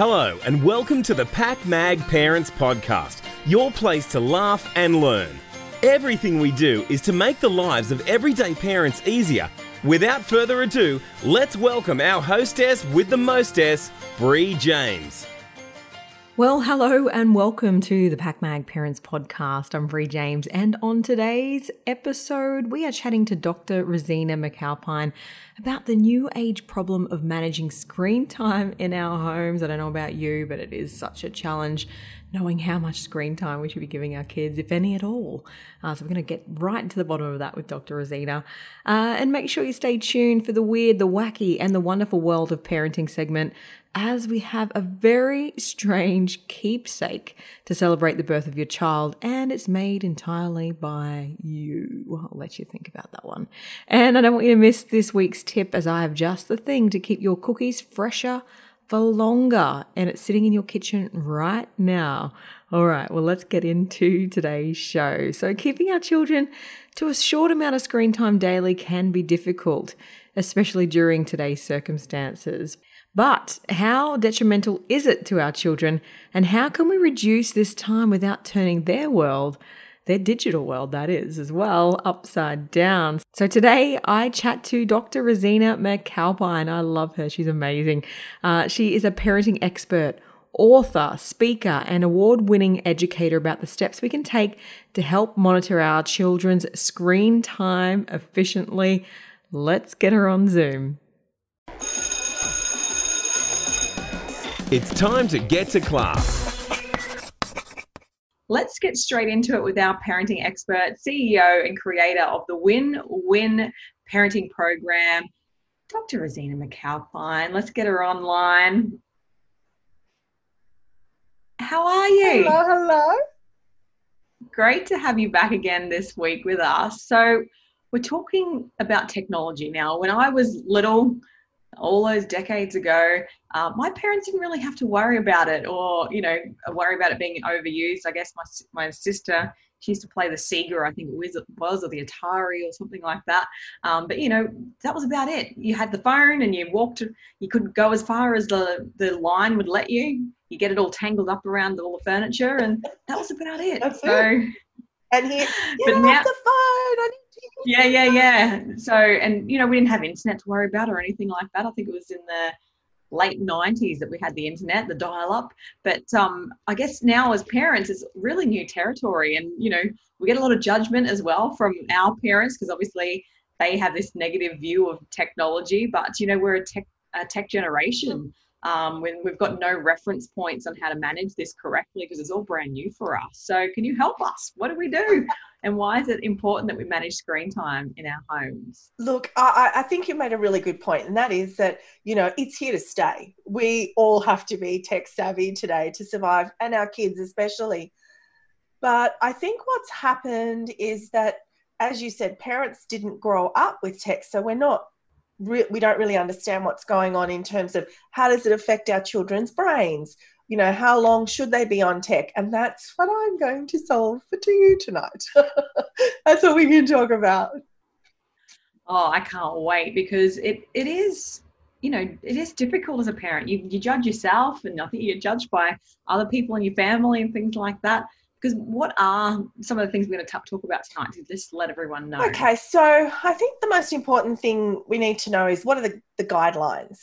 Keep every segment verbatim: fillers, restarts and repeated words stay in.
Hello and welcome to the PakMag Parents Podcast, your place to laugh and learn. Everything we do is to make the lives of everyday parents easier. Without further ado, let's welcome our hostess with the mostess, Bree James. Well, hello and welcome to the PakMag Parents Podcast. I'm Bree James, and on today's episode, we are chatting to Doctor Rosina McAlpine about the new age problem of managing screen time in our homes. I don't know about you, but it is such a challenge knowing how much screen time we should be giving our kids, if any at all. Uh, so we're going to get right to the bottom of that with Doctor Rosina. Uh, and make sure you stay tuned for the weird, the wacky, and the wonderful world of parenting segment, as we have a very strange keepsake to celebrate the birth of your child, and it's made entirely by you. I'll let you think about that one. And I don't want you to miss this week's tip, as I have just the thing to keep your cookies fresher for longer, and it's sitting in your kitchen right now. All right, well, let's get into today's show. So keeping our children to a short amount of screen time daily can be difficult, especially during today's circumstances. But how detrimental is it to our children, and how can we reduce this time without turning their world, their digital world that is, as well, upside down? So today I chat to Doctor Rosina McAlpine. I love her. She's amazing. Uh, she is a parenting expert, author, speaker, and award-winning educator about the steps we can take to help monitor our children's screen time efficiently. Let's get her on Zoom. It's time to get to class. Let's get straight into it with our parenting expert, C E O and creator of the Win Win Parenting Program, Doctor Rosina McAlpine. Let's get her online. How are you? Hello, hello. Great to have you back again this week with us. So we're talking about technology now. When I was little, all those decades ago, uh, my parents didn't really have to worry about it, or, you know, worry about it being overused. I guess my my sister, she used to play the Sega, I think it was, or the Atari or something like that. Um, but, you know, that was about it. You had the phone and you walked, you couldn't go as far as the, the line would let you. You get it all tangled up around all the furniture, and that was about it. That's so it. And he, you don't have the phone. I didn't Yeah, yeah, yeah. So, and, you know, we didn't have internet to worry about or anything like that. I think it was in the late nineties that we had the internet, the dial-up. But um, I guess now as parents, it's really new territory. And, you know, we get a lot of judgment as well from our parents, because obviously they have this negative view of technology. But, you know, we're a tech, a tech generation um, when we've got no reference points on how to manage this correctly, because it's all brand new for us. So can you help us? What do we do? And why is it important that we manage screen time in our homes? Look, I, I think you made a really good point, and that is that, you know, it's here to stay. We all have to be tech savvy today to survive, and our kids especially. But I think what's happened is that, as you said, parents didn't grow up with tech, so we're not, re- we don't really understand what's going on in terms of how does it affect our children's brains. You know, how long should they be on tech? And that's what I'm going to solve for to you tonight. That's what we can talk about. Oh, I can't wait, because it, it is, you know, it is difficult as a parent. You, you judge yourself, and I think you're judged by other people in your family and things like that. Because what are some of the things we're going to talk about tonight? Just let everyone know. Okay, so I think the most important thing we need to know is what are the, the guidelines?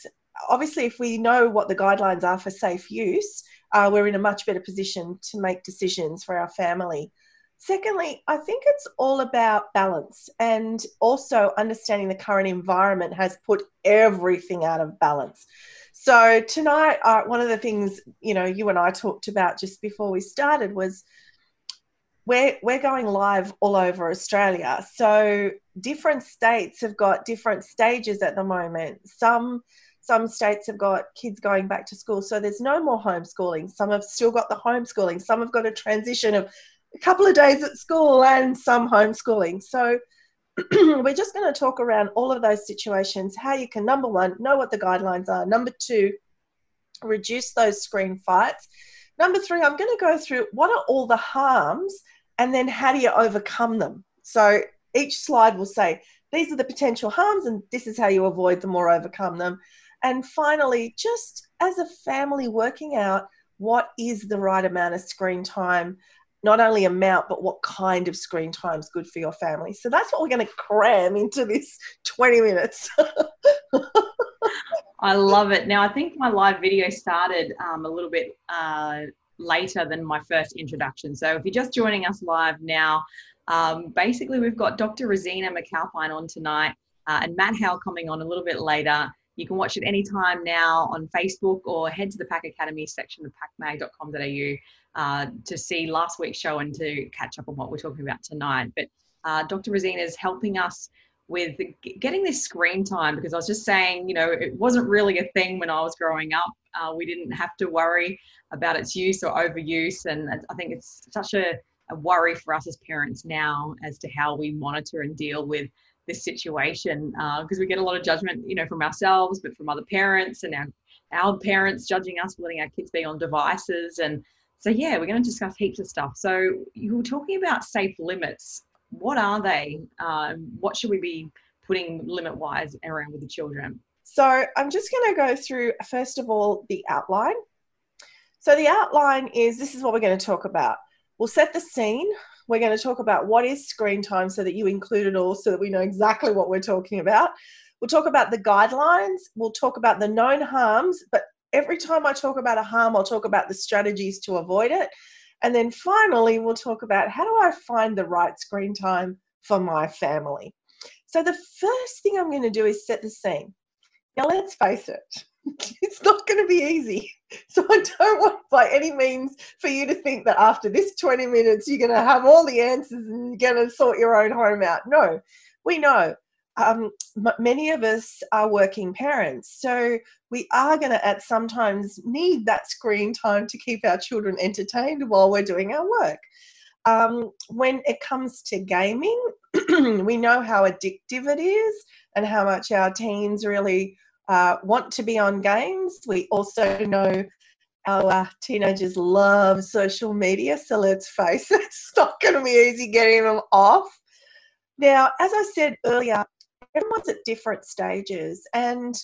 Obviously, if we know what the guidelines are for safe use, uh, we're in a much better position to make decisions for our family. Secondly, I think it's all about balance, and also understanding the current environment has put everything out of balance. So tonight, uh, one of the things, you know, you and I talked about just before we started was we're, we're going live all over Australia. So different states have got different stages at the moment. Some Some states have got kids going back to school, so there's no more homeschooling. Some have still got the homeschooling. Some have got a transition of a couple of days at school and some homeschooling. So we're just going to talk around all of those situations, how you can, number one, know what the guidelines are. Number two, reduce those screen fights. Number three, I'm going to go through what are all the harms, and then how do you overcome them. So each slide will say, these are the potential harms, and this is how you avoid them or overcome them. And finally, just as a family, working out what is the right amount of screen time, not only amount, but what kind of screen time is good for your family. So that's what we're going to cram into this twenty minutes. I love it. Now, I think my live video started um, a little bit uh, later than my first introduction. So if you're just joining us live now, um, basically we've got Doctor Rosina McAlpine on tonight uh, and Matt Howe coming on a little bit later. You can watch it anytime now on Facebook, or head to the Pack Academy section of pack mag dot com dot a u uh, to see last week's show and to catch up on what we're talking about tonight. But uh, Doctor Rosina is helping us with getting this screen time, because I was just saying, you know, it wasn't really a thing when I was growing up. Uh, we didn't have to worry about its use or overuse. And I think it's such a, a worry for us as parents now as to how we monitor and deal with this situation, because uh, we get a lot of judgment, you know, from ourselves, but from other parents, and our, our parents judging us for letting our kids be on devices. And so, yeah, we're going to discuss heaps of stuff. So you were talking about safe limits. What are they? Um, what should we be putting limit-wise around with the children? So I'm just going to go through, first of all, the outline. So the outline is, this is what we're going to talk about. We'll set the scene. We're going to talk about what is screen time so that you include it all, so that we know exactly what we're talking about. We'll talk about the guidelines. We'll talk about the known harms, but every time I talk about a harm, I'll talk about the strategies to avoid it. And then finally, we'll talk about how do I find the right screen time for my family. So the first thing I'm going to do is set the scene. Now, let's face it, it's not going to be easy. So I don't want by any means for you to think that after this twenty minutes, you're going to have all the answers and you're going to sort your own home out. No, we know. Um, many of us are working parents, so we are going to at sometimes need that screen time to keep our children entertained while we're doing our work. Um, when it comes to gaming, we know how addictive it is and how much our teens really uh, want to be on games. We also know our teenagers love social media, so let's face it, it's not going to be easy getting them off. Now, as I said earlier, everyone's at different stages, and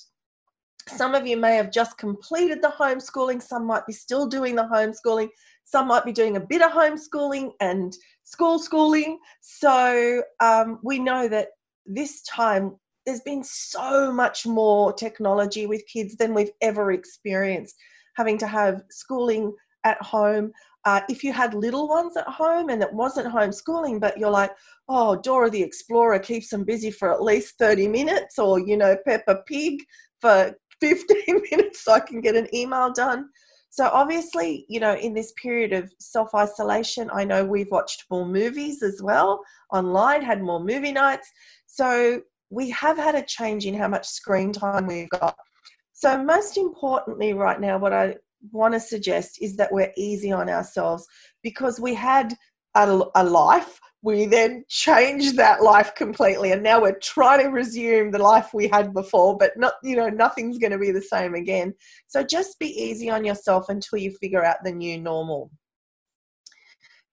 some of you may have just completed the homeschooling, some might be still doing the homeschooling, some might be doing a bit of homeschooling and school schooling. So um, we know that this time there's been so much more technology with kids than we've ever experienced, having to have schooling at home. Uh, if you had little ones at home and it wasn't homeschooling, but you're like, oh, Dora the Explorer keeps them busy for at least thirty minutes, or, you know, Peppa Pig for fifteen minutes so I can get an email done. So obviously, you know, in this period of self-isolation, I know we've watched more movies as well online, had more movie nights. So we have had a change in how much screen time we've got. So most importantly right now, what I want to suggest is that we're easy on ourselves, because we had a, a life, we then changed that life completely, and now we're trying to resume the life we had before, but not, you know, nothing's going to be the same again. So just be easy on yourself until you figure out the new normal.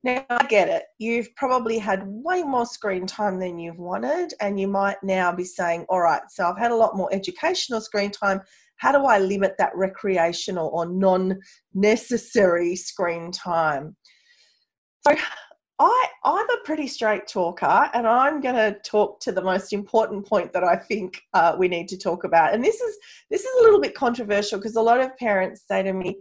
Now, I get it. You've probably had way more screen time than you've wanted, and you might now be saying, all right, so I've had a lot more educational screen time. How do I limit that recreational or non-necessary screen time? So I, I'm a pretty straight talker, and I'm going to talk to the most important point that I think uh, we need to talk about. And this is, this is a little bit controversial, because a lot of parents say to me,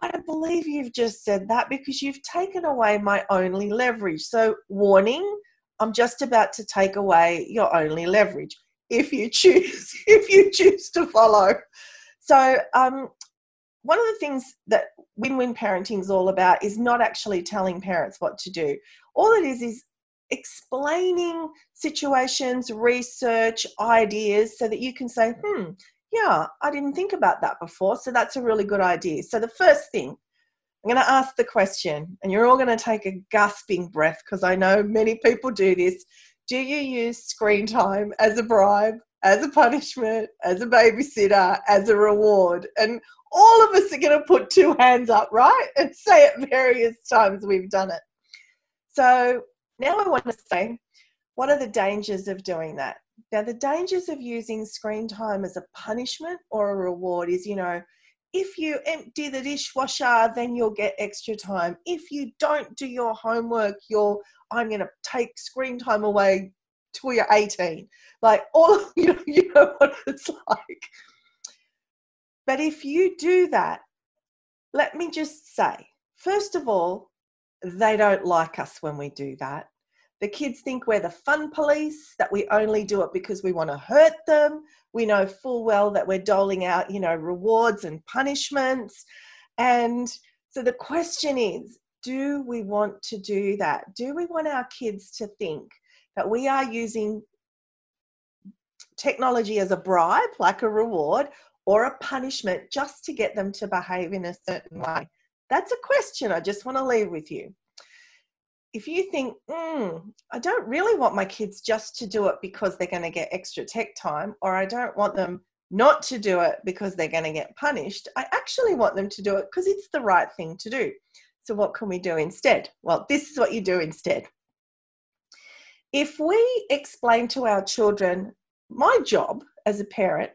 I don't believe you've just said that, because you've taken away my only leverage. So warning, I'm just about to take away your only leverage, if you choose, if you choose to follow. So um, one of the things that win-win parenting is all about is not actually telling parents what to do. All it is is explaining situations, research, ideas, so that you can say, hmm, yeah, I didn't think about that before, so that's a really good idea. So the first thing, I'm going to ask the question, and you're all going to take a gasping breath, because I know many people do this. Do you use screen time as a bribe, as a punishment, as a babysitter, as a reward? And all of us are going to put two hands up, right? And say it various times we've done it. So now I want to say, what are the dangers of doing that? Now, the dangers of using screen time as a punishment or a reward is, you know, if you empty the dishwasher, then you'll get extra time. If you don't do your homework, you're, I'm going to take screen time away till you're eighteen. Like, all, you know, you know what it's like. But if you do that, let me just say, first of all, they don't like us when we do that. The kids think we're the fun police, that we only do it because we want to hurt them. We know full well that we're doling out, you know, rewards and punishments. And so the question is, do we want to do that? Do we want our kids to think that we are using technology as a bribe, like a reward, or a punishment just to get them to behave in a certain way? That's a question I just want to leave with you. If you think, mm, I don't really want my kids just to do it because they're going to get extra tech time, or I don't want them not to do it because they're going to get punished, I actually want them to do it because it's the right thing to do. So what can we do instead? Well, this is what you do instead. If we explain to our children, my job as a parent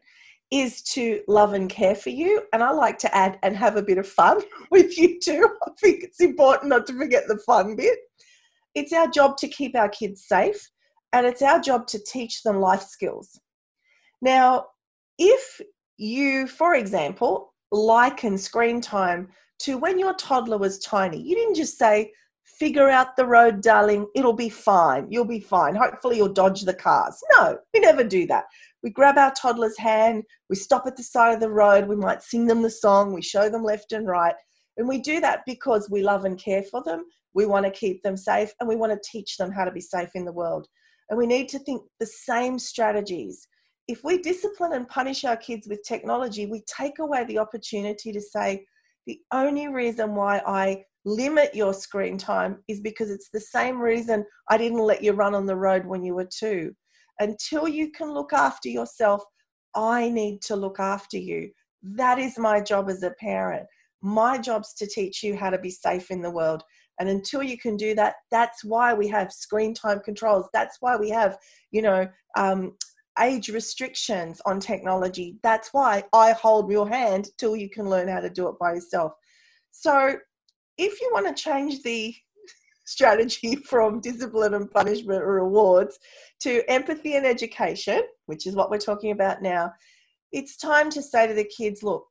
is to love and care for you. And I like to add, and have a bit of fun with you too. I think it's important not to forget the fun bit. It's our job to keep our kids safe, and it's our job to teach them life skills. Now, if you, for example, liken screen time to when your toddler was tiny, you didn't just say, figure out the road, darling, it'll be fine, you'll be fine, hopefully you'll dodge the cars. No, we never do that. We grab our toddler's hand, we stop at the side of the road, we might sing them the song, we show them left and right. And we do that because we love and care for them, we want to keep them safe, and we want to teach them how to be safe in the world. And we need to think the same strategies. If we discipline and punish our kids with technology, we take away the opportunity to say, the only reason why I limit your screen time is because it's the same reason I didn't let you run on the road when you were two. Until you can look after yourself, I need to look after you. That is my job as a parent. My job's to teach you how to be safe in the world. And until you can do that, that's why we have screen time controls. That's why we have, you know, um, age restrictions on technology. That's why I hold your hand till you can learn how to do it by yourself. So if you want to change the strategy from discipline and punishment or rewards to empathy and education, which is what we're talking about now, it's time to say to the kids, look,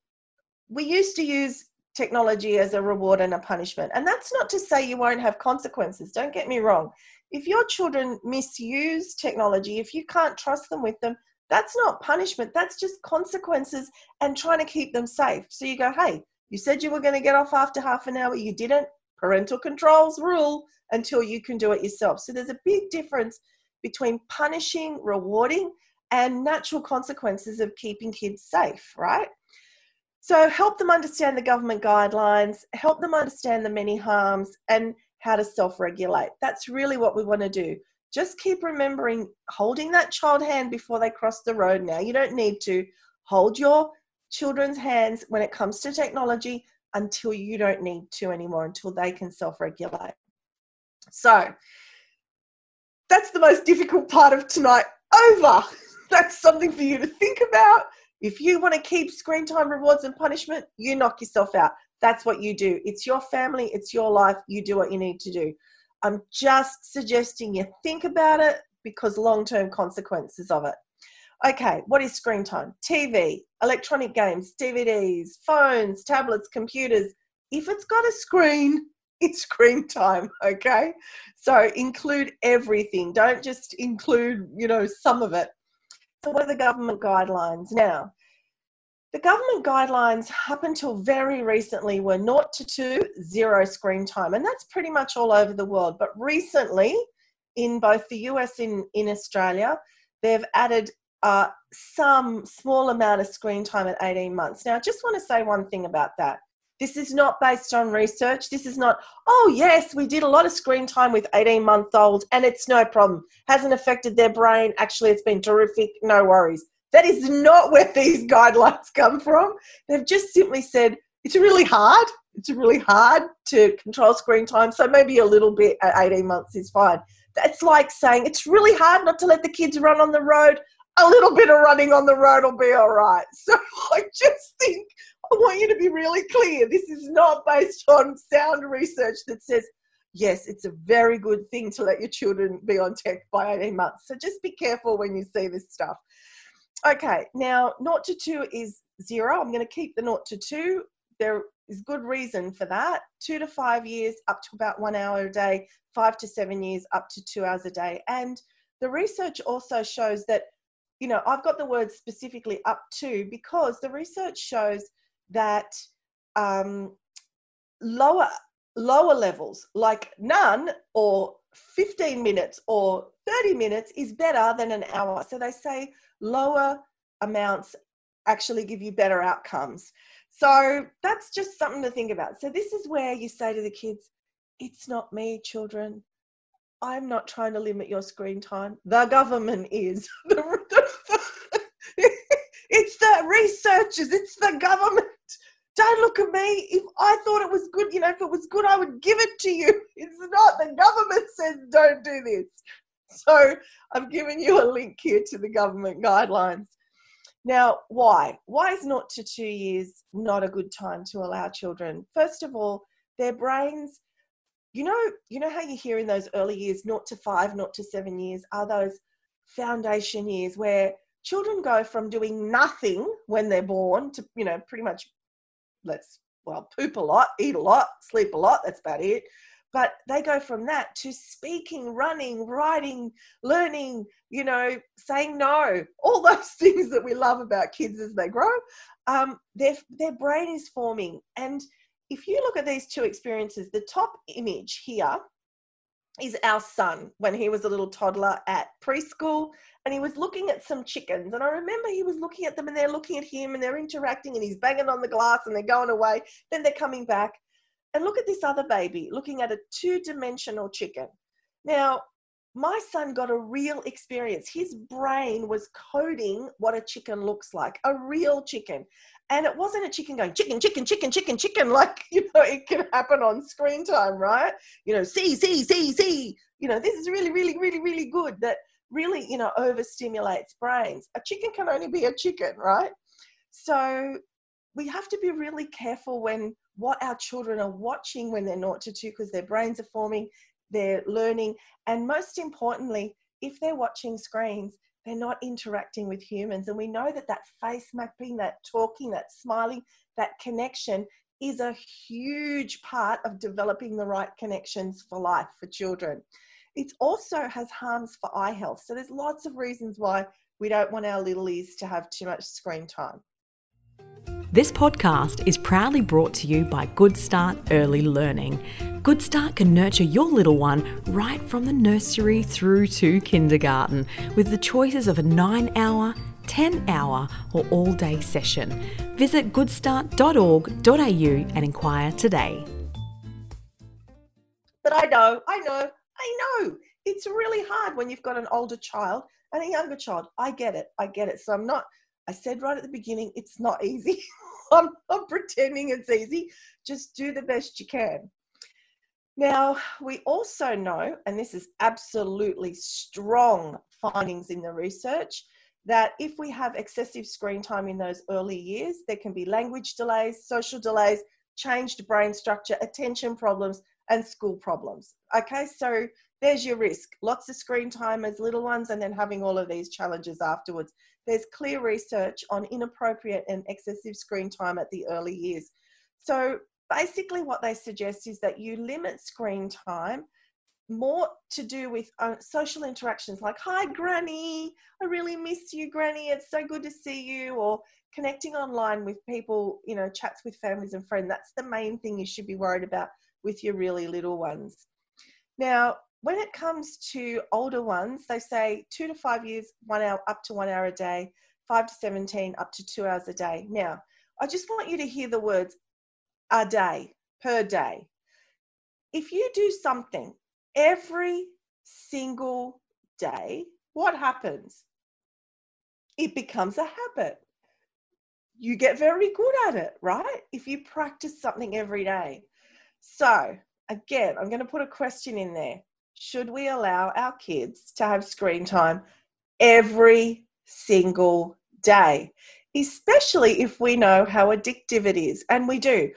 we used to use technology as a reward and a punishment. And that's not to say you won't have consequences. Don't get me wrong. If your children misuse technology, if you can't trust them with them, that's not punishment. That's just consequences and trying to keep them safe. So you go, hey, you said you were going to get off after half an hour. You didn't. Parental controls rule until you can do it yourself. So there's a big difference between punishing, rewarding, and natural consequences of keeping kids safe, right? So help them understand the government guidelines, help them understand the many harms and how to self-regulate. That's really what we want to do. Just keep remembering holding that child's hand before they cross the road now. You don't need to hold your children's hands when it comes to technology until you don't need to anymore, until they can self-regulate. So that's the most difficult part of tonight over. That's something for you to think about. If you want to keep screen time rewards and punishment, you knock yourself out. That's what you do. It's your family. It's your life. You do what you need to do. I'm just suggesting you think about it because long-term consequences of it. Okay, what is screen time? T V, electronic games, D V Ds, phones, tablets, computers. If it's got a screen, it's screen time, okay? So include everything. Don't just include, you know, some of it. So what are the government guidelines now? The government guidelines up until very recently were naught to two, zero screen time, and that's pretty much all over the world. But recently, in both the U S and in Australia, they've added Uh, some small amount of screen time at eighteen months. Now, I just want to say one thing about that. This is not based on research. This is not, oh, yes, we did a lot of screen time with eighteen-month-olds and it's no problem. Hasn't affected their brain. Actually, it's been terrific. No worries. That is not where these guidelines come from. They've just simply said it's really hard. It's really hard to control screen time, so maybe a little bit at eighteen months is fine. That's like saying it's really hard not to let the kids run on the road. A little bit of running on the road will be all right. So I just think I want you to be really clear. This is not based on sound research that says, yes, it's a very good thing to let your children be on tech by eighteen months. So just be careful when you see this stuff. Okay, now zero to two is zero. I'm going to keep the zero to two. There is good reason for that. Two to five years, up to about one hour a day. Five to seven years, up to two hours a day. And the research also shows that, you know, I've got the word specifically up to, because the research shows that um, lower lower levels, like none or fifteen minutes or thirty minutes, is better than an hour. So they say lower amounts actually give you better outcomes. So that's just something to think about. So this is where you say to the kids, it's not me, children. I'm not trying to limit your screen time. The government is. It's the researchers. It's the government. Don't look at me. If I thought it was good, you know, if it was good, I would give it to you. It's not. The government says don't do this. So I've given you a link here to the government guidelines. Now, why? Why is not to two years not a good time to allow children? First of all, their brains, you know, you know how you hear in those early years, not to five, not to seven years, are those foundation years where children go from doing nothing when they're born to, you know, pretty much let's, well, poop a lot, eat a lot, sleep a lot. That's about it. But they go from that to speaking, running, writing, learning, you know, saying no, all those things that we love about kids as they grow. Um, their, their brain is forming. And if you look at these two experiences, the top image here is our son when he was a little toddler at preschool, and he was looking at some chickens. And I remember he was looking at them and they're looking at him and they're interacting and he's banging on the glass and they're going away. Then they're coming back. And look at this other baby looking at a two-dimensional chicken. Now, my son got a real experience. His brain was coding what a chicken looks like, a real chicken. And it wasn't a chicken going, chicken, chicken, chicken, chicken, chicken, like, you know, it can happen on screen time, right? You know, see, see, see, see. You know, this is really, really, really, really good. That really, you know, overstimulates brains. A chicken can only be a chicken, right? So we have to be really careful when what our children are watching when they're naught to two, because their brains are forming, they're learning. And most importantly, if they're watching screens, they're not interacting with humans. And we know that that face mapping, that talking, that smiling, that connection is a huge part of developing the right connections for life for children. It also has harms for eye health. So there's lots of reasons why we don't want our littlies to have too much screen time. This podcast is proudly brought to you by Goodstart Early Learning. Goodstart can nurture your little one right from the nursery through to kindergarten with the choices of a nine hour, ten hour or all-day session. Visit goodstart dot org dot a u and inquire today. But I know, I know, I know, it's really hard when you've got an older child and a younger child. I get it, I get it. So I'm not... I said right at the beginning, it's not easy. I'm not pretending it's easy. Just do the best you can. Now, we also know, and this is absolutely strong findings in the research, that if we have excessive screen time in those early years, there can be language delays, social delays, changed brain structure, attention problems, and school problems. Okay, so there's your risk. Lots of screen time as little ones and then having all of these challenges afterwards. There's clear research on inappropriate and excessive screen time at the early years. So basically what they suggest is that you limit screen time more to do with social interactions like, hi, Granny, I really miss you, Granny, it's so good to see you, or connecting online with people, you know, chats with families and friends. That's the main thing you should be worried about with your really little ones. Now, when it comes to older ones, they say two to five years, one hour, up to one hour a day, five to seventeen, up to two hours a day. Now, I just want you to hear the words a day, per day. If you do something every single day, what happens? It becomes a habit. You get very good at it, right? If you practice something every day. So again, I'm going to put a question in there. should we allow our kids to have screen time every single day, especially if we know how addictive it is? And we do.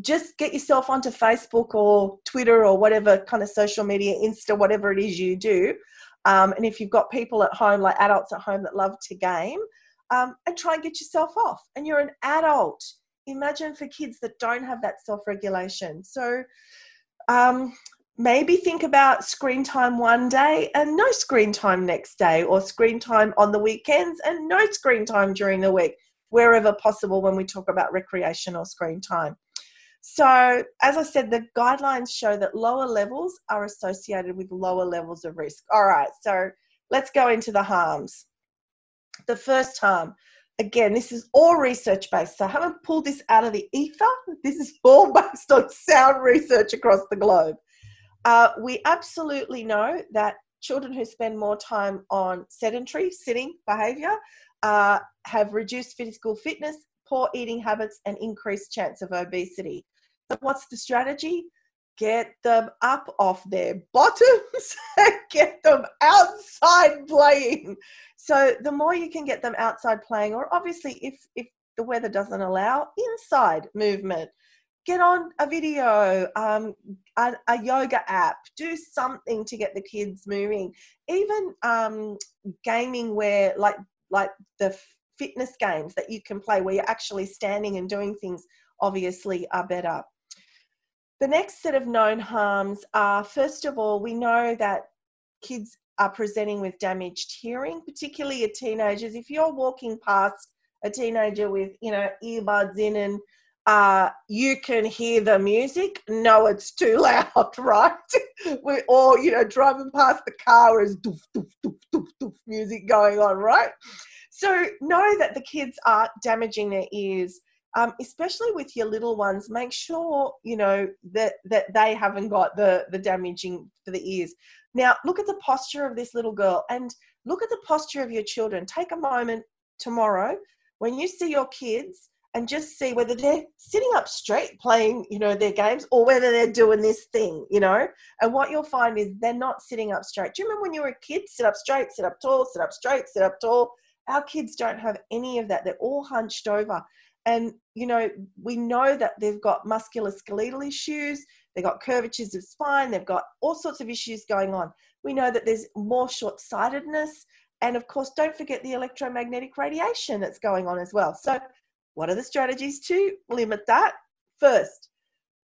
Just get yourself onto Facebook or Twitter or whatever kind of social media, Insta, whatever it is you do. Um, and if you've got people at home, like adults at home that love to game, um, and try and get yourself off. And you're an adult. Imagine for kids that don't have that self-regulation. So um, maybe think about screen time one day and no screen time next day, or screen time on the weekends and no screen time during the week, wherever possible when we talk about recreational screen time. So, as I said, the guidelines show that lower levels are associated with lower levels of risk. All right, so let's go into the harms. The first harm, again, this is all research-based, so I haven't pulled this out of the ether. This is all based on sound research across the globe. Uh, we absolutely know that children who spend more time on sedentary, sitting behaviour uh, have reduced physical fitness, poor eating habits, and increased chance of obesity. So what's the strategy? Get them up off their bottoms and get them outside playing. So the more you can get them outside playing, or obviously if, if the weather doesn't allow, inside movement. Get on a video, um, a, a yoga app, do something to get the kids moving. Even um, gaming where like like the fitness games that you can play where you're actually standing and doing things obviously are better. The next set of known harms are, first of all, we know that kids are presenting with damaged hearing, particularly at teenagers. If you're walking past a teenager with, you know, earbuds in and uh, you can hear the music, no, it's too loud, right? We're all, you know, driving past the car is doof, doof, doof, doof, doof music going on, right? So know that the kids are damaging their ears, um, especially with your little ones. Make sure, you know, that, that they haven't got the, the damaging for the ears. Now, look at the posture of this little girl and look at the posture of your children. Take a moment tomorrow when you see your kids and just see whether they're sitting up straight playing, you know, their games, or whether they're doing this thing, you know. And what you'll find is they're not sitting up straight. Do you remember when you were a kid? Sit up straight, sit up tall, sit up straight, sit up tall. Our kids don't have any of that. They're all hunched over. And, you know, we know that they've got musculoskeletal issues. They've got curvatures of spine. They've got all sorts of issues going on. We know that there's more short-sightedness. And, of course, don't forget the electromagnetic radiation that's going on as well. So what are the strategies to limit that? First,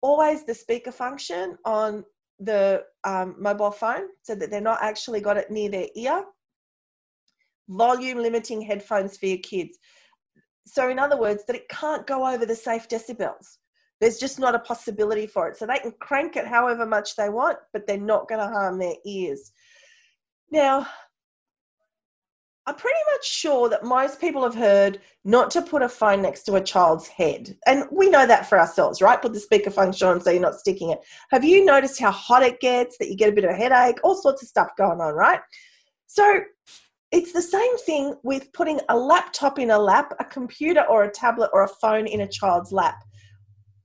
always the speaker function on the um, mobile phone so that they're not actually got it near their ear. Volume limiting headphones for your kids. So in other words, that it can't go over the safe decibels. There's just not a possibility for it. So they can crank it however much they want, but they're not going to harm their ears. Now, I'm pretty much sure that most people have heard not to put a phone next to a child's head. And we know that for ourselves, right? Put the speaker function on so you're not sticking it. Have you noticed how hot it gets, that you get a bit of a headache, all sorts of stuff going on, right? So it's the same thing with putting a laptop in a lap, a computer or a tablet or a phone in a child's lap.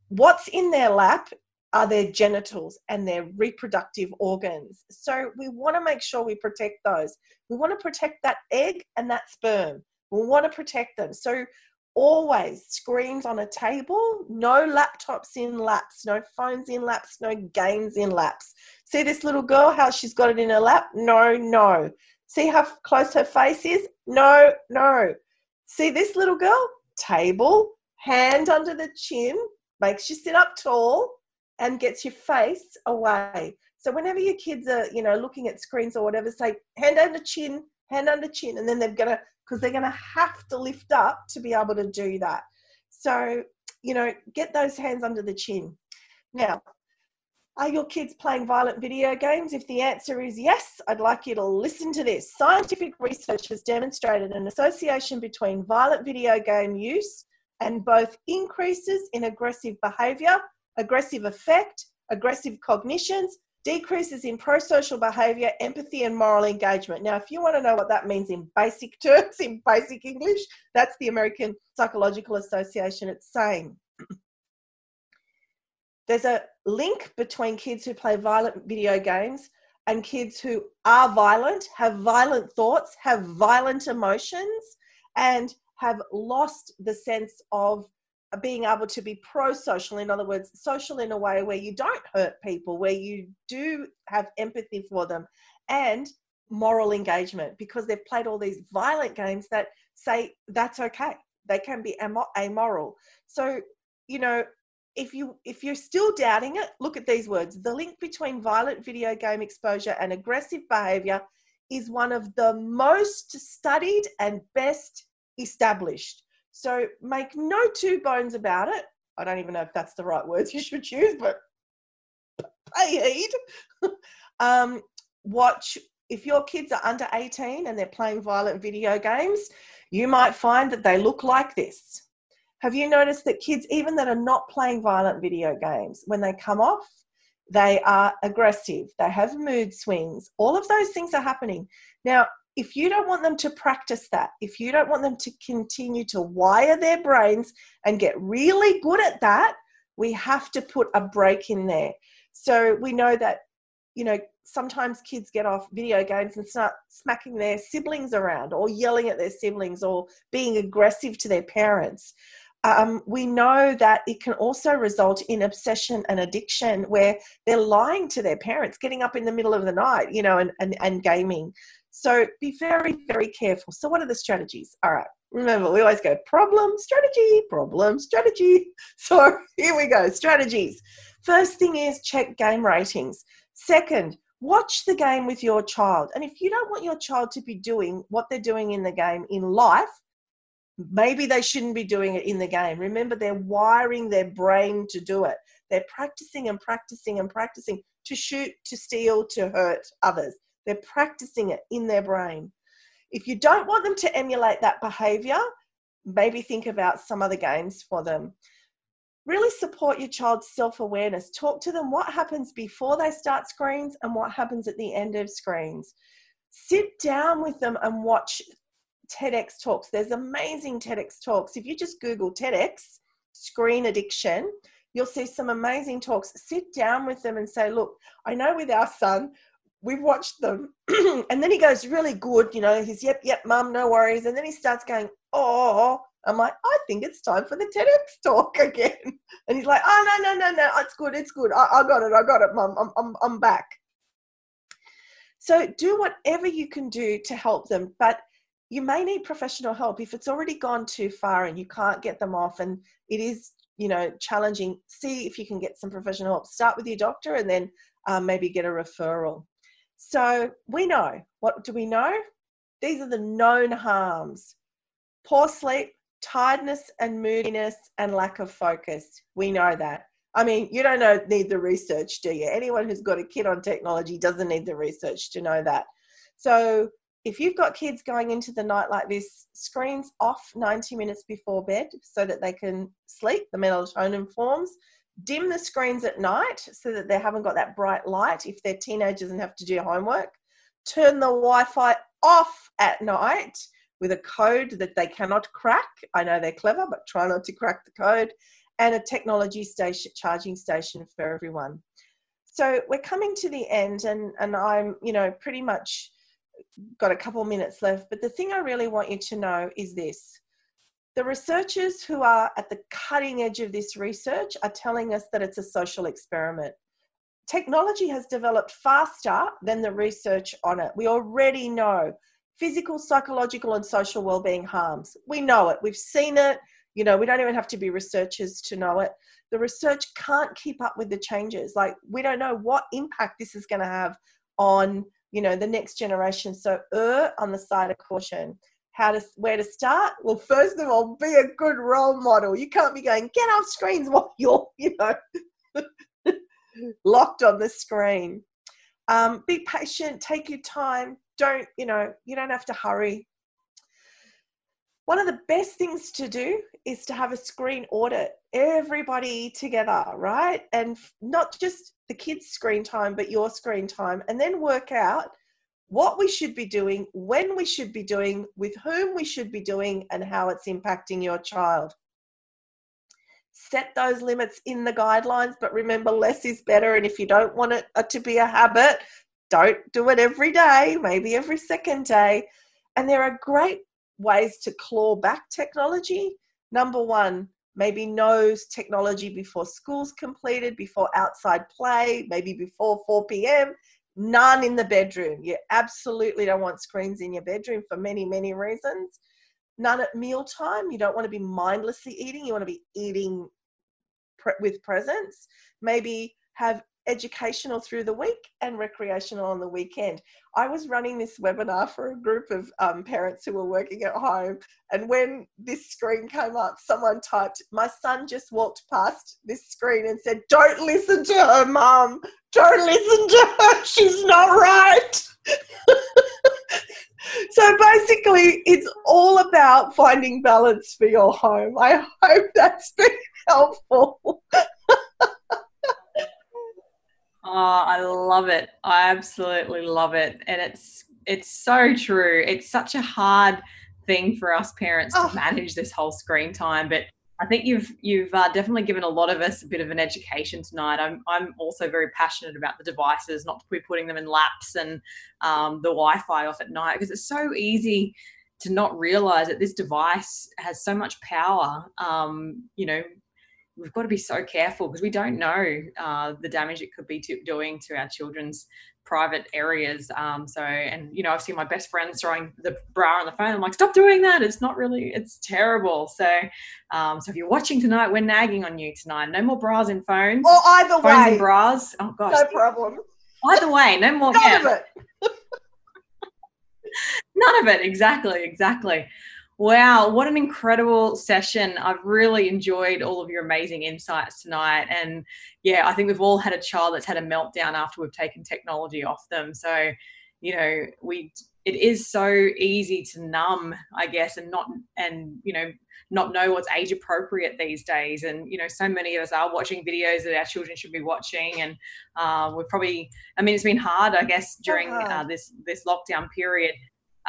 What's in their lap are their genitals and their reproductive organs. So we want to make sure we protect those. We want to protect that egg and that sperm. We want to protect them. So always screens on a table, no laptops in laps, no phones in laps, no games in laps. See this little girl, how she's got it in her lap? No, no. See how close her face is? No, no. See this little girl? Table, hand under the chin, makes you sit up tall and gets your face away. So whenever your kids are, you know, looking at screens or whatever, say hand under chin, hand under chin, and then they're going to, because they're going to have to lift up to be able to do that. So, you know, get those hands under the chin. Now, are your kids playing violent video games? If the answer is yes, I'd like you to listen to this. Scientific research has demonstrated an association between violent video game use and both increases in aggressive behaviour, aggressive affect, aggressive cognitions, decreases in prosocial behaviour, empathy and moral engagement. Now, if you want to know what that means in basic terms, in basic English, that's the American Psychological Association. It's saying there's a link between kids who play violent video games and kids who are violent, have violent thoughts, have violent emotions, and have lost the sense of being able to be pro-social. In other words, social in a way where you don't hurt people, where you do have empathy for them, and moral engagement, because they've played all these violent games that say that's okay. They can be amoral. So, you know, if you if you're still doubting it, look at these words. The link between violent video game exposure and aggressive behavior is one of the most studied and best established. So make no two bones about it. I don't even know if that's the right words you should use, but pay heed. um, watch. If your kids are under eighteen and they're playing violent video games, you might find that they look like this. Have you noticed that kids, even that are not playing violent video games, when they come off, they are aggressive, they have mood swings, all of those things are happening. Now, if you don't want them to practice that, if you don't want them to continue to wire their brains and get really good at that, we have to put a break in there. So we know that, you know, sometimes kids get off video games and start smacking their siblings around, or yelling at their siblings, or being aggressive to their parents. Um, we know that it can also result in obsession and addiction, where they're lying to their parents, getting up in the middle of the night, you know, and, and, and gaming. So be very, very careful. So what are the strategies? All right. Remember, we always go problem, strategy, problem, strategy. So here we go. Strategies. First thing is check game ratings. Second, watch the game with your child. And if you don't want your child to be doing what they're doing in the game in life, maybe they shouldn't be doing it in the game. Remember, they're wiring their brain to do it. They're practicing and practicing and practicing to shoot, to steal, to hurt others. They're practicing it in their brain. If you don't want them to emulate that behavior, maybe think about some other games for them. Really support your child's self-awareness. Talk to them what happens before they start screens and what happens at the end of screens. Sit down with them and watch TEDx talks. There's amazing TEDx talks. If you just Google TEDx screen addiction, you'll see some amazing talks. Sit down with them and say, look, I know with our son, we've watched them. And then he goes really good. You know, he's, yep, yep, mum, no worries. And then he starts going, oh, I'm like, I think it's time for the TEDx talk again. And he's like, oh, no, no, no, no, it's good, it's good. I, I got it, I got it, Mum, I'm, I'm, I'm back. So do whatever you can do to help them, but you may need professional help if it's already gone too far and you can't get them off and it is, you know, challenging. See if you can get some professional help. Start with your doctor and then um, maybe get a referral. So we know, what do we know? These are the known harms. Poor sleep, tiredness and moodiness and lack of focus. We know that. I mean, you don't know, need the research, do you? Anyone who's got a kid on technology doesn't need the research to know that. So if you've got kids going into the night like this, screens off ninety minutes before bed so that they can sleep, the melatonin forms. Dim the screens at night so that they haven't got that bright light if they're teenagers and have to do homework. Turn the Wi-Fi off at night with a code that they cannot crack. I know they're clever, but try not to crack the code. And a technology station, charging station for everyone. So we're coming to the end and, and I'm, you know, pretty much got a couple minutes left. But the thing I really want you to know is this. The researchers who are at the cutting edge of this research are telling us that it's a social experiment. Technology has developed faster than the research on it. We already know physical, psychological, and social well-being harms. We know it. We've seen it. You know, we don't even have to be researchers to know it. The research can't keep up with the changes. Like, we don't know what impact this is going to have on, you know, the next generation. So err on the side of caution. How to, where to start? Well, first of all, be a good role model. You can't be going, get off screens while you're, you know, locked on the screen. Um, be patient. Take your time. Don't, you know, you don't have to hurry. One of the best things to do is to have a screen audit, everybody together, right? And not just the kids' screen time, but your screen time, and then work out what we should be doing, when we should be doing, with whom we should be doing, and how it's impacting your child. Set those limits in the guidelines, but remember, less is better. And if you don't want it to be a habit, Don't do it every day, maybe every second day. And there are great ways to claw back technology. Number one, maybe no technology before school's completed, before outside play, maybe before four p.m. None in the bedroom. You absolutely don't want screens in your bedroom for many, many reasons. None at mealtime. You don't want to be mindlessly eating. You want to be eating pre- with presence. Maybe have educational through the week and recreational on the weekend. I was running this webinar for a group of um, parents who were working at home, and when this screen came up, someone typed, "My son just walked past this screen and said, don't listen to her, Mum. Don't listen to her. She's not right." So basically, it's all about finding balance for your home. I hope that's been helpful. Oh, I love it. I absolutely love it. And it's it's so true. It's such a hard thing for us parents oh. to manage this whole screen time. But I think you've you've uh, definitely given a lot of us a bit of an education tonight. I'm I'm also very passionate about the devices, not to be putting them in laps and um, the Wi-Fi off at night, because it's so easy to not realise that this device has so much power. Um, you know, we've got to be so careful because we don't know uh, the damage it could be to, doing to our children's private areas. Um, so, and, you know, I've seen my best friends throwing the bra on the phone. I'm like, stop doing that. It's not really, it's terrible. So, um, so if you're watching tonight, we're nagging on you tonight. No more bras and phones. Or either phones way. Phones and bras. Oh, gosh. No problem. Either way, no more. None of it. None of it. Exactly, exactly. Wow, what an incredible session. I've really enjoyed all of your amazing insights tonight. And yeah, I think we've all had a child that's had a meltdown after we've taken technology off them. So, you know, we it is so easy to numb, I guess, and not and, you know, not know what's age appropriate these days. And, you know, so many of us are watching videos that our children should be watching. And uh, we're probably, I mean, it's been hard, I guess, during uh, this this lockdown period.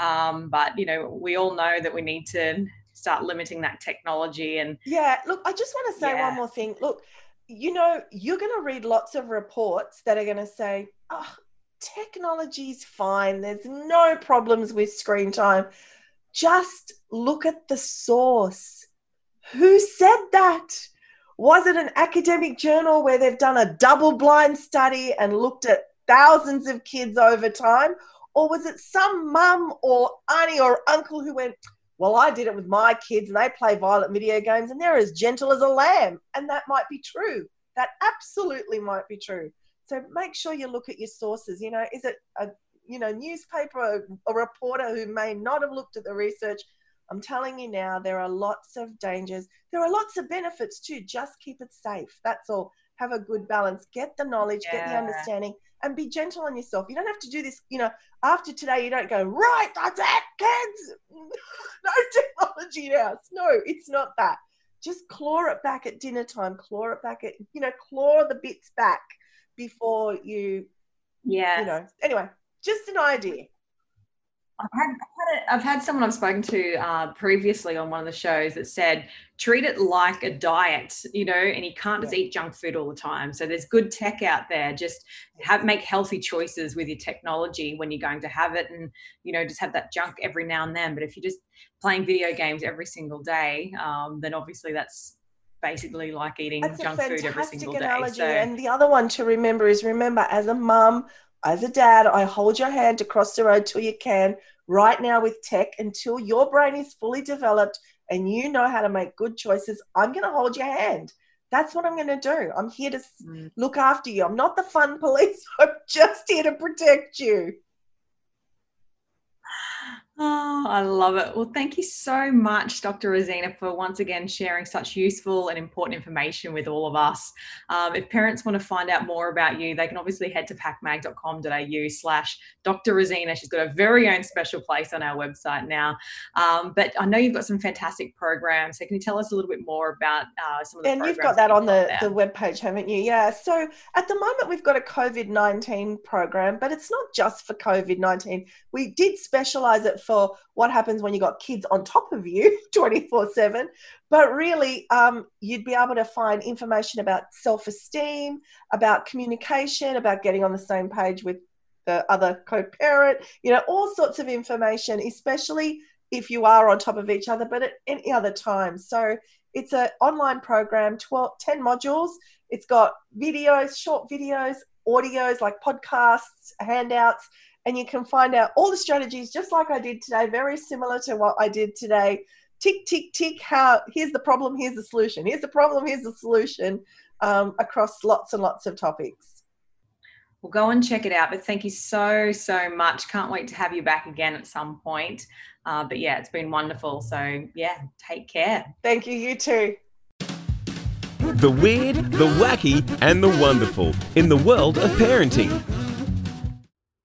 Um, but, you know, we all know that we need to start limiting that technology. And yeah, look, I just want to say yeah. one more thing. Look, you know, you're going to read lots of reports that are going to say, oh, technology's fine. There's no problems with screen time. Just look at the source. Who said that? Was it an academic journal where they've done a double blind study and looked at thousands of kids over time? Or was it some mum or auntie or uncle who went, well, I did it with my kids and they play violent video games and they're as gentle as a lamb? And that might be true. That absolutely might be true. So make sure you look at your sources. You know, is it a you know newspaper, a reporter who may not have looked at the research? I'm telling you now, there are lots of dangers. There are lots of benefits too. Just keep it safe. That's all. Have a good balance, get the knowledge, yeah. get the understanding, and be gentle on yourself. You don't have to do this, you know, after today, you don't go, right, that's it, kids. No technology now. No, it's not that. Just claw it back at dinner time, claw it back at, you know, claw the bits back before you, yeah. you know. Anyway, just an idea. I've had, I've, had a, I've had someone I've spoken to uh, previously on one of the shows that said, treat it like a diet, you know, and you can't just yeah. eat junk food all the time. So there's good tech out there. Just have, make healthy choices with your technology when you're going to have it, and, you know, just have that junk every now and then. But if you're just playing video games every single day, um, then obviously that's basically like eating that's junk food every single analogy. day. So, and the other one to remember is, remember, as a mum, as a dad, I hold your hand to cross the road till you can. Right now with tech, until your brain is fully developed and you know how to make good choices, I'm going to hold your hand. That's what I'm going to do. I'm here to mm. look after you. I'm not the fun police. I'm just here to protect you. Oh, I love it. Well, thank you so much, Doctor Rosina, for once again sharing such useful and important information with all of us. Um, if parents want to find out more about you, they can obviously head to pakmag.com.au slash Dr. Rosina. She's got a very own special place on our website now. Um, but I know you've got some fantastic programs. So can you tell us a little bit more about uh, some of the and programs? And you've got that, that on the, the webpage, haven't you? Yeah. So at the moment, we've got a COVID nineteen program, but it's not just for COVID nineteen. We did specialize it for what happens when you got kids on top of you twenty-four seven, but really um, you'd be able to find information about self-esteem, about communication, about getting on the same page with the other co-parent, you know, all sorts of information, especially if you are on top of each other, but at any other time. So it's an online program, twelve, ten modules. It's got videos, short videos, audios like podcasts, handouts, and you can find out all the strategies just like I did today, very similar to what I did today. Tick, tick, tick, how, here's the problem, here's the solution. Here's the problem, here's the solution um, across lots and lots of topics. Well, go and check it out. But thank you so, so much. Can't wait to have you back again at some point. Uh, but yeah, it's been wonderful. So yeah, take care. Thank you. You too. The weird, the wacky, and the wonderful in the world of parenting.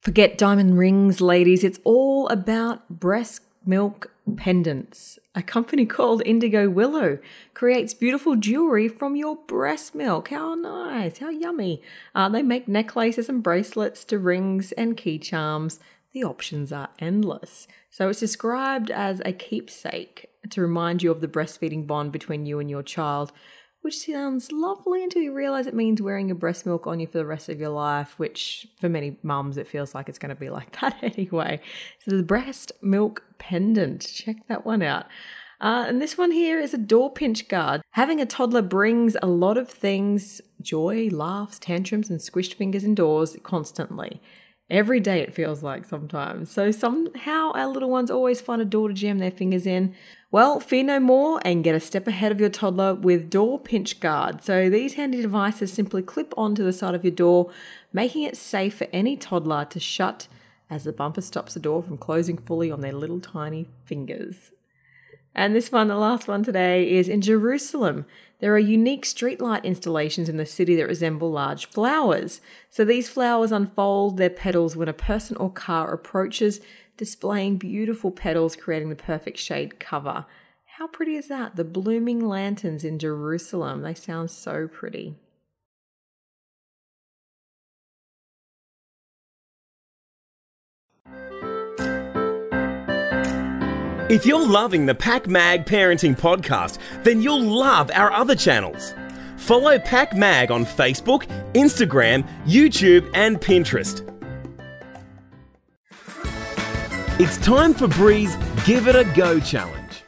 Forget diamond rings, ladies. It's all about breast milk pendants. A company called Indigo Willow creates beautiful jewelry from your breast milk. How nice, how yummy. Uh, they make necklaces and bracelets to rings and key charms. The options are endless. So it's described as a keepsake to remind you of the breastfeeding bond between you and your child, which sounds lovely until you realize it means wearing your breast milk on you for the rest of your life, which for many mums, it feels like it's going to be like that anyway. So the breast milk pendant, check that one out. Uh, and this one here is a door pinch guard. Having a toddler brings a lot of things, joy, laughs, tantrums, and squished fingers indoors constantly. Every day it feels like sometimes. So somehow our little ones always find a door to jam their fingers in. Well, fear no more and get a step ahead of your toddler with Door Pinch Guard. So these handy devices simply clip onto the side of your door, making it safe for any toddler to shut as the bumper stops the door from closing fully on their little tiny fingers. And this one, the last one today, is in Jerusalem. There are unique streetlight installations in the city that resemble large flowers. So these flowers unfold their petals when a person or car approaches, displaying beautiful petals, creating the perfect shade cover. How pretty is that? The blooming lanterns in Jerusalem. They sound so pretty. If you're loving the PakMag Parenting Podcast, then you'll love our other channels. Follow PakMag on Facebook, Instagram, YouTube, and Pinterest. It's time for Bree's Give It A Go Challenge.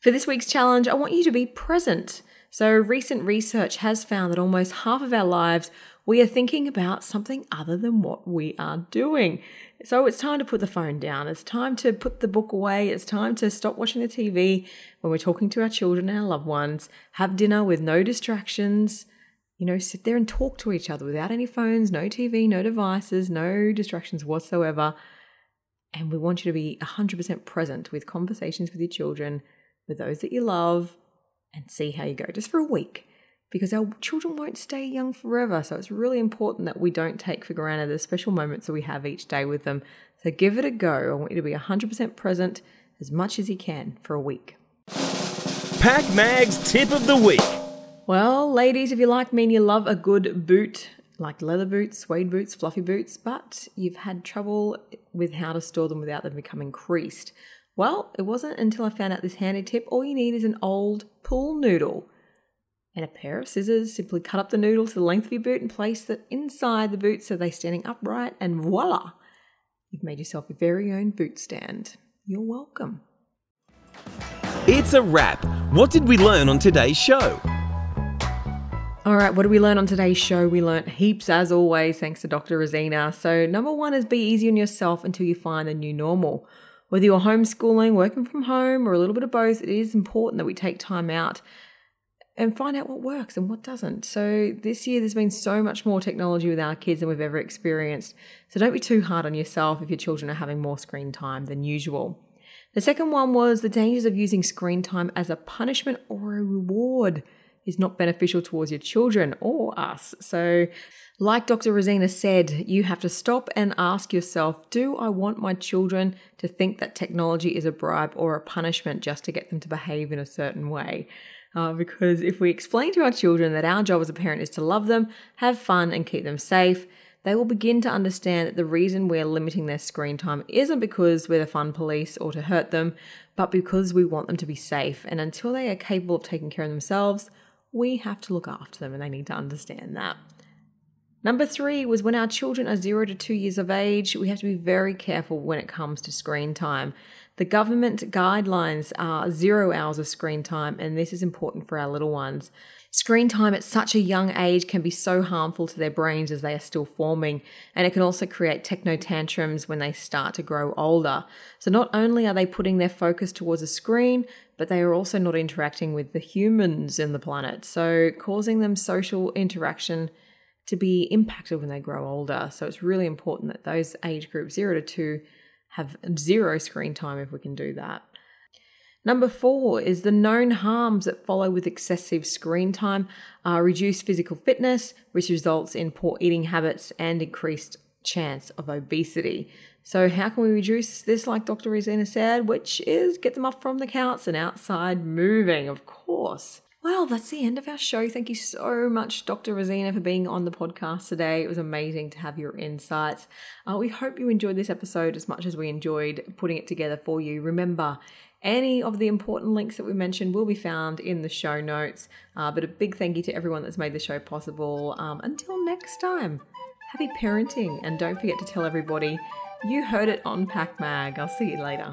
For this week's challenge, I want you to be present. So recent research has found that almost half of our lives, we are thinking about something other than what we are doing. So it's time to put the phone down. It's time to put the book away. It's time to stop watching the T V when we're talking to our children and our loved ones. Have dinner with no distractions. You know, sit there and talk to each other without any phones, no T V, no devices, no distractions whatsoever. And we want you to be one hundred percent present with conversations with your children, with those that you love, and see how you go just for a week. Because our children won't stay young forever. So it's really important that we don't take for granted the special moments that we have each day with them. So give it a go. I want you to be one hundred percent present as much as you can for a week. PakMag's Tip of the Week. Well, ladies, if you like me and you love a good boot, like leather boots, suede boots, fluffy boots, but you've had trouble with how to store them without them becoming creased. Well, it wasn't until I found out this handy tip. All you need is an old pool noodle and a pair of scissors. Simply cut up the noodle to the length of your boot and place them inside the boot so they're standing upright, and voila, you've made yourself your very own boot stand. You're welcome. It's a wrap. What did we learn on today's show? All right, what did we learn on today's show? We learnt heaps as always, thanks to Doctor Rosina. So number one is be easy on yourself until you find the new normal. Whether you're homeschooling, working from home, or a little bit of both, it is important that we take time out and find out what works and what doesn't. So this year there's been so much more technology with our kids than we've ever experienced. So don't be too hard on yourself if your children are having more screen time than usual. The second one was the dangers of using screen time as a punishment or a reward is not beneficial towards your children or us. So like Doctor Rosina said, you have to stop and ask yourself, do I want my children to think that technology is a bribe or a punishment just to get them to behave in a certain way? Uh, because if we explain to our children that our job as a parent is to love them, have fun, and keep them safe, they will begin to understand that the reason we're limiting their screen time isn't because we're the fun police or to hurt them, but because we want them to be safe. And until they are capable of taking care of themselves, we have to look after them, and they need to understand that. Number three was when our children are zero to two years of age, we have to be very careful when it comes to screen time. The government guidelines are zero hours of screen time, and this is important for our little ones. Screen time at such a young age can be so harmful to their brains as they are still forming, and it can also create techno tantrums when they start to grow older. So not only are they putting their focus towards a screen, but they are also not interacting with the humans in the planet, so causing them social interaction to be impacted when they grow older. So it's really important that those age groups zero to two have zero screen time if we can do that. Number four is the known harms that follow with excessive screen time are reduced physical fitness, which results in poor eating habits and increased chance of obesity. So how can we reduce this, like Doctor Rosina said, which is get them up from the couch and outside moving, of course. Well, that's the end of our show. Thank you so much, Doctor Rosina, for being on the podcast today. It was amazing to have your insights. Uh, we hope you enjoyed this episode as much as we enjoyed putting it together for you. Remember, any of the important links that we mentioned will be found in the show notes. Uh, but a big thank you to everyone that's made the show possible. Um, until next time, happy parenting. And don't forget to tell everybody you heard it on PakMag. I'll see you later.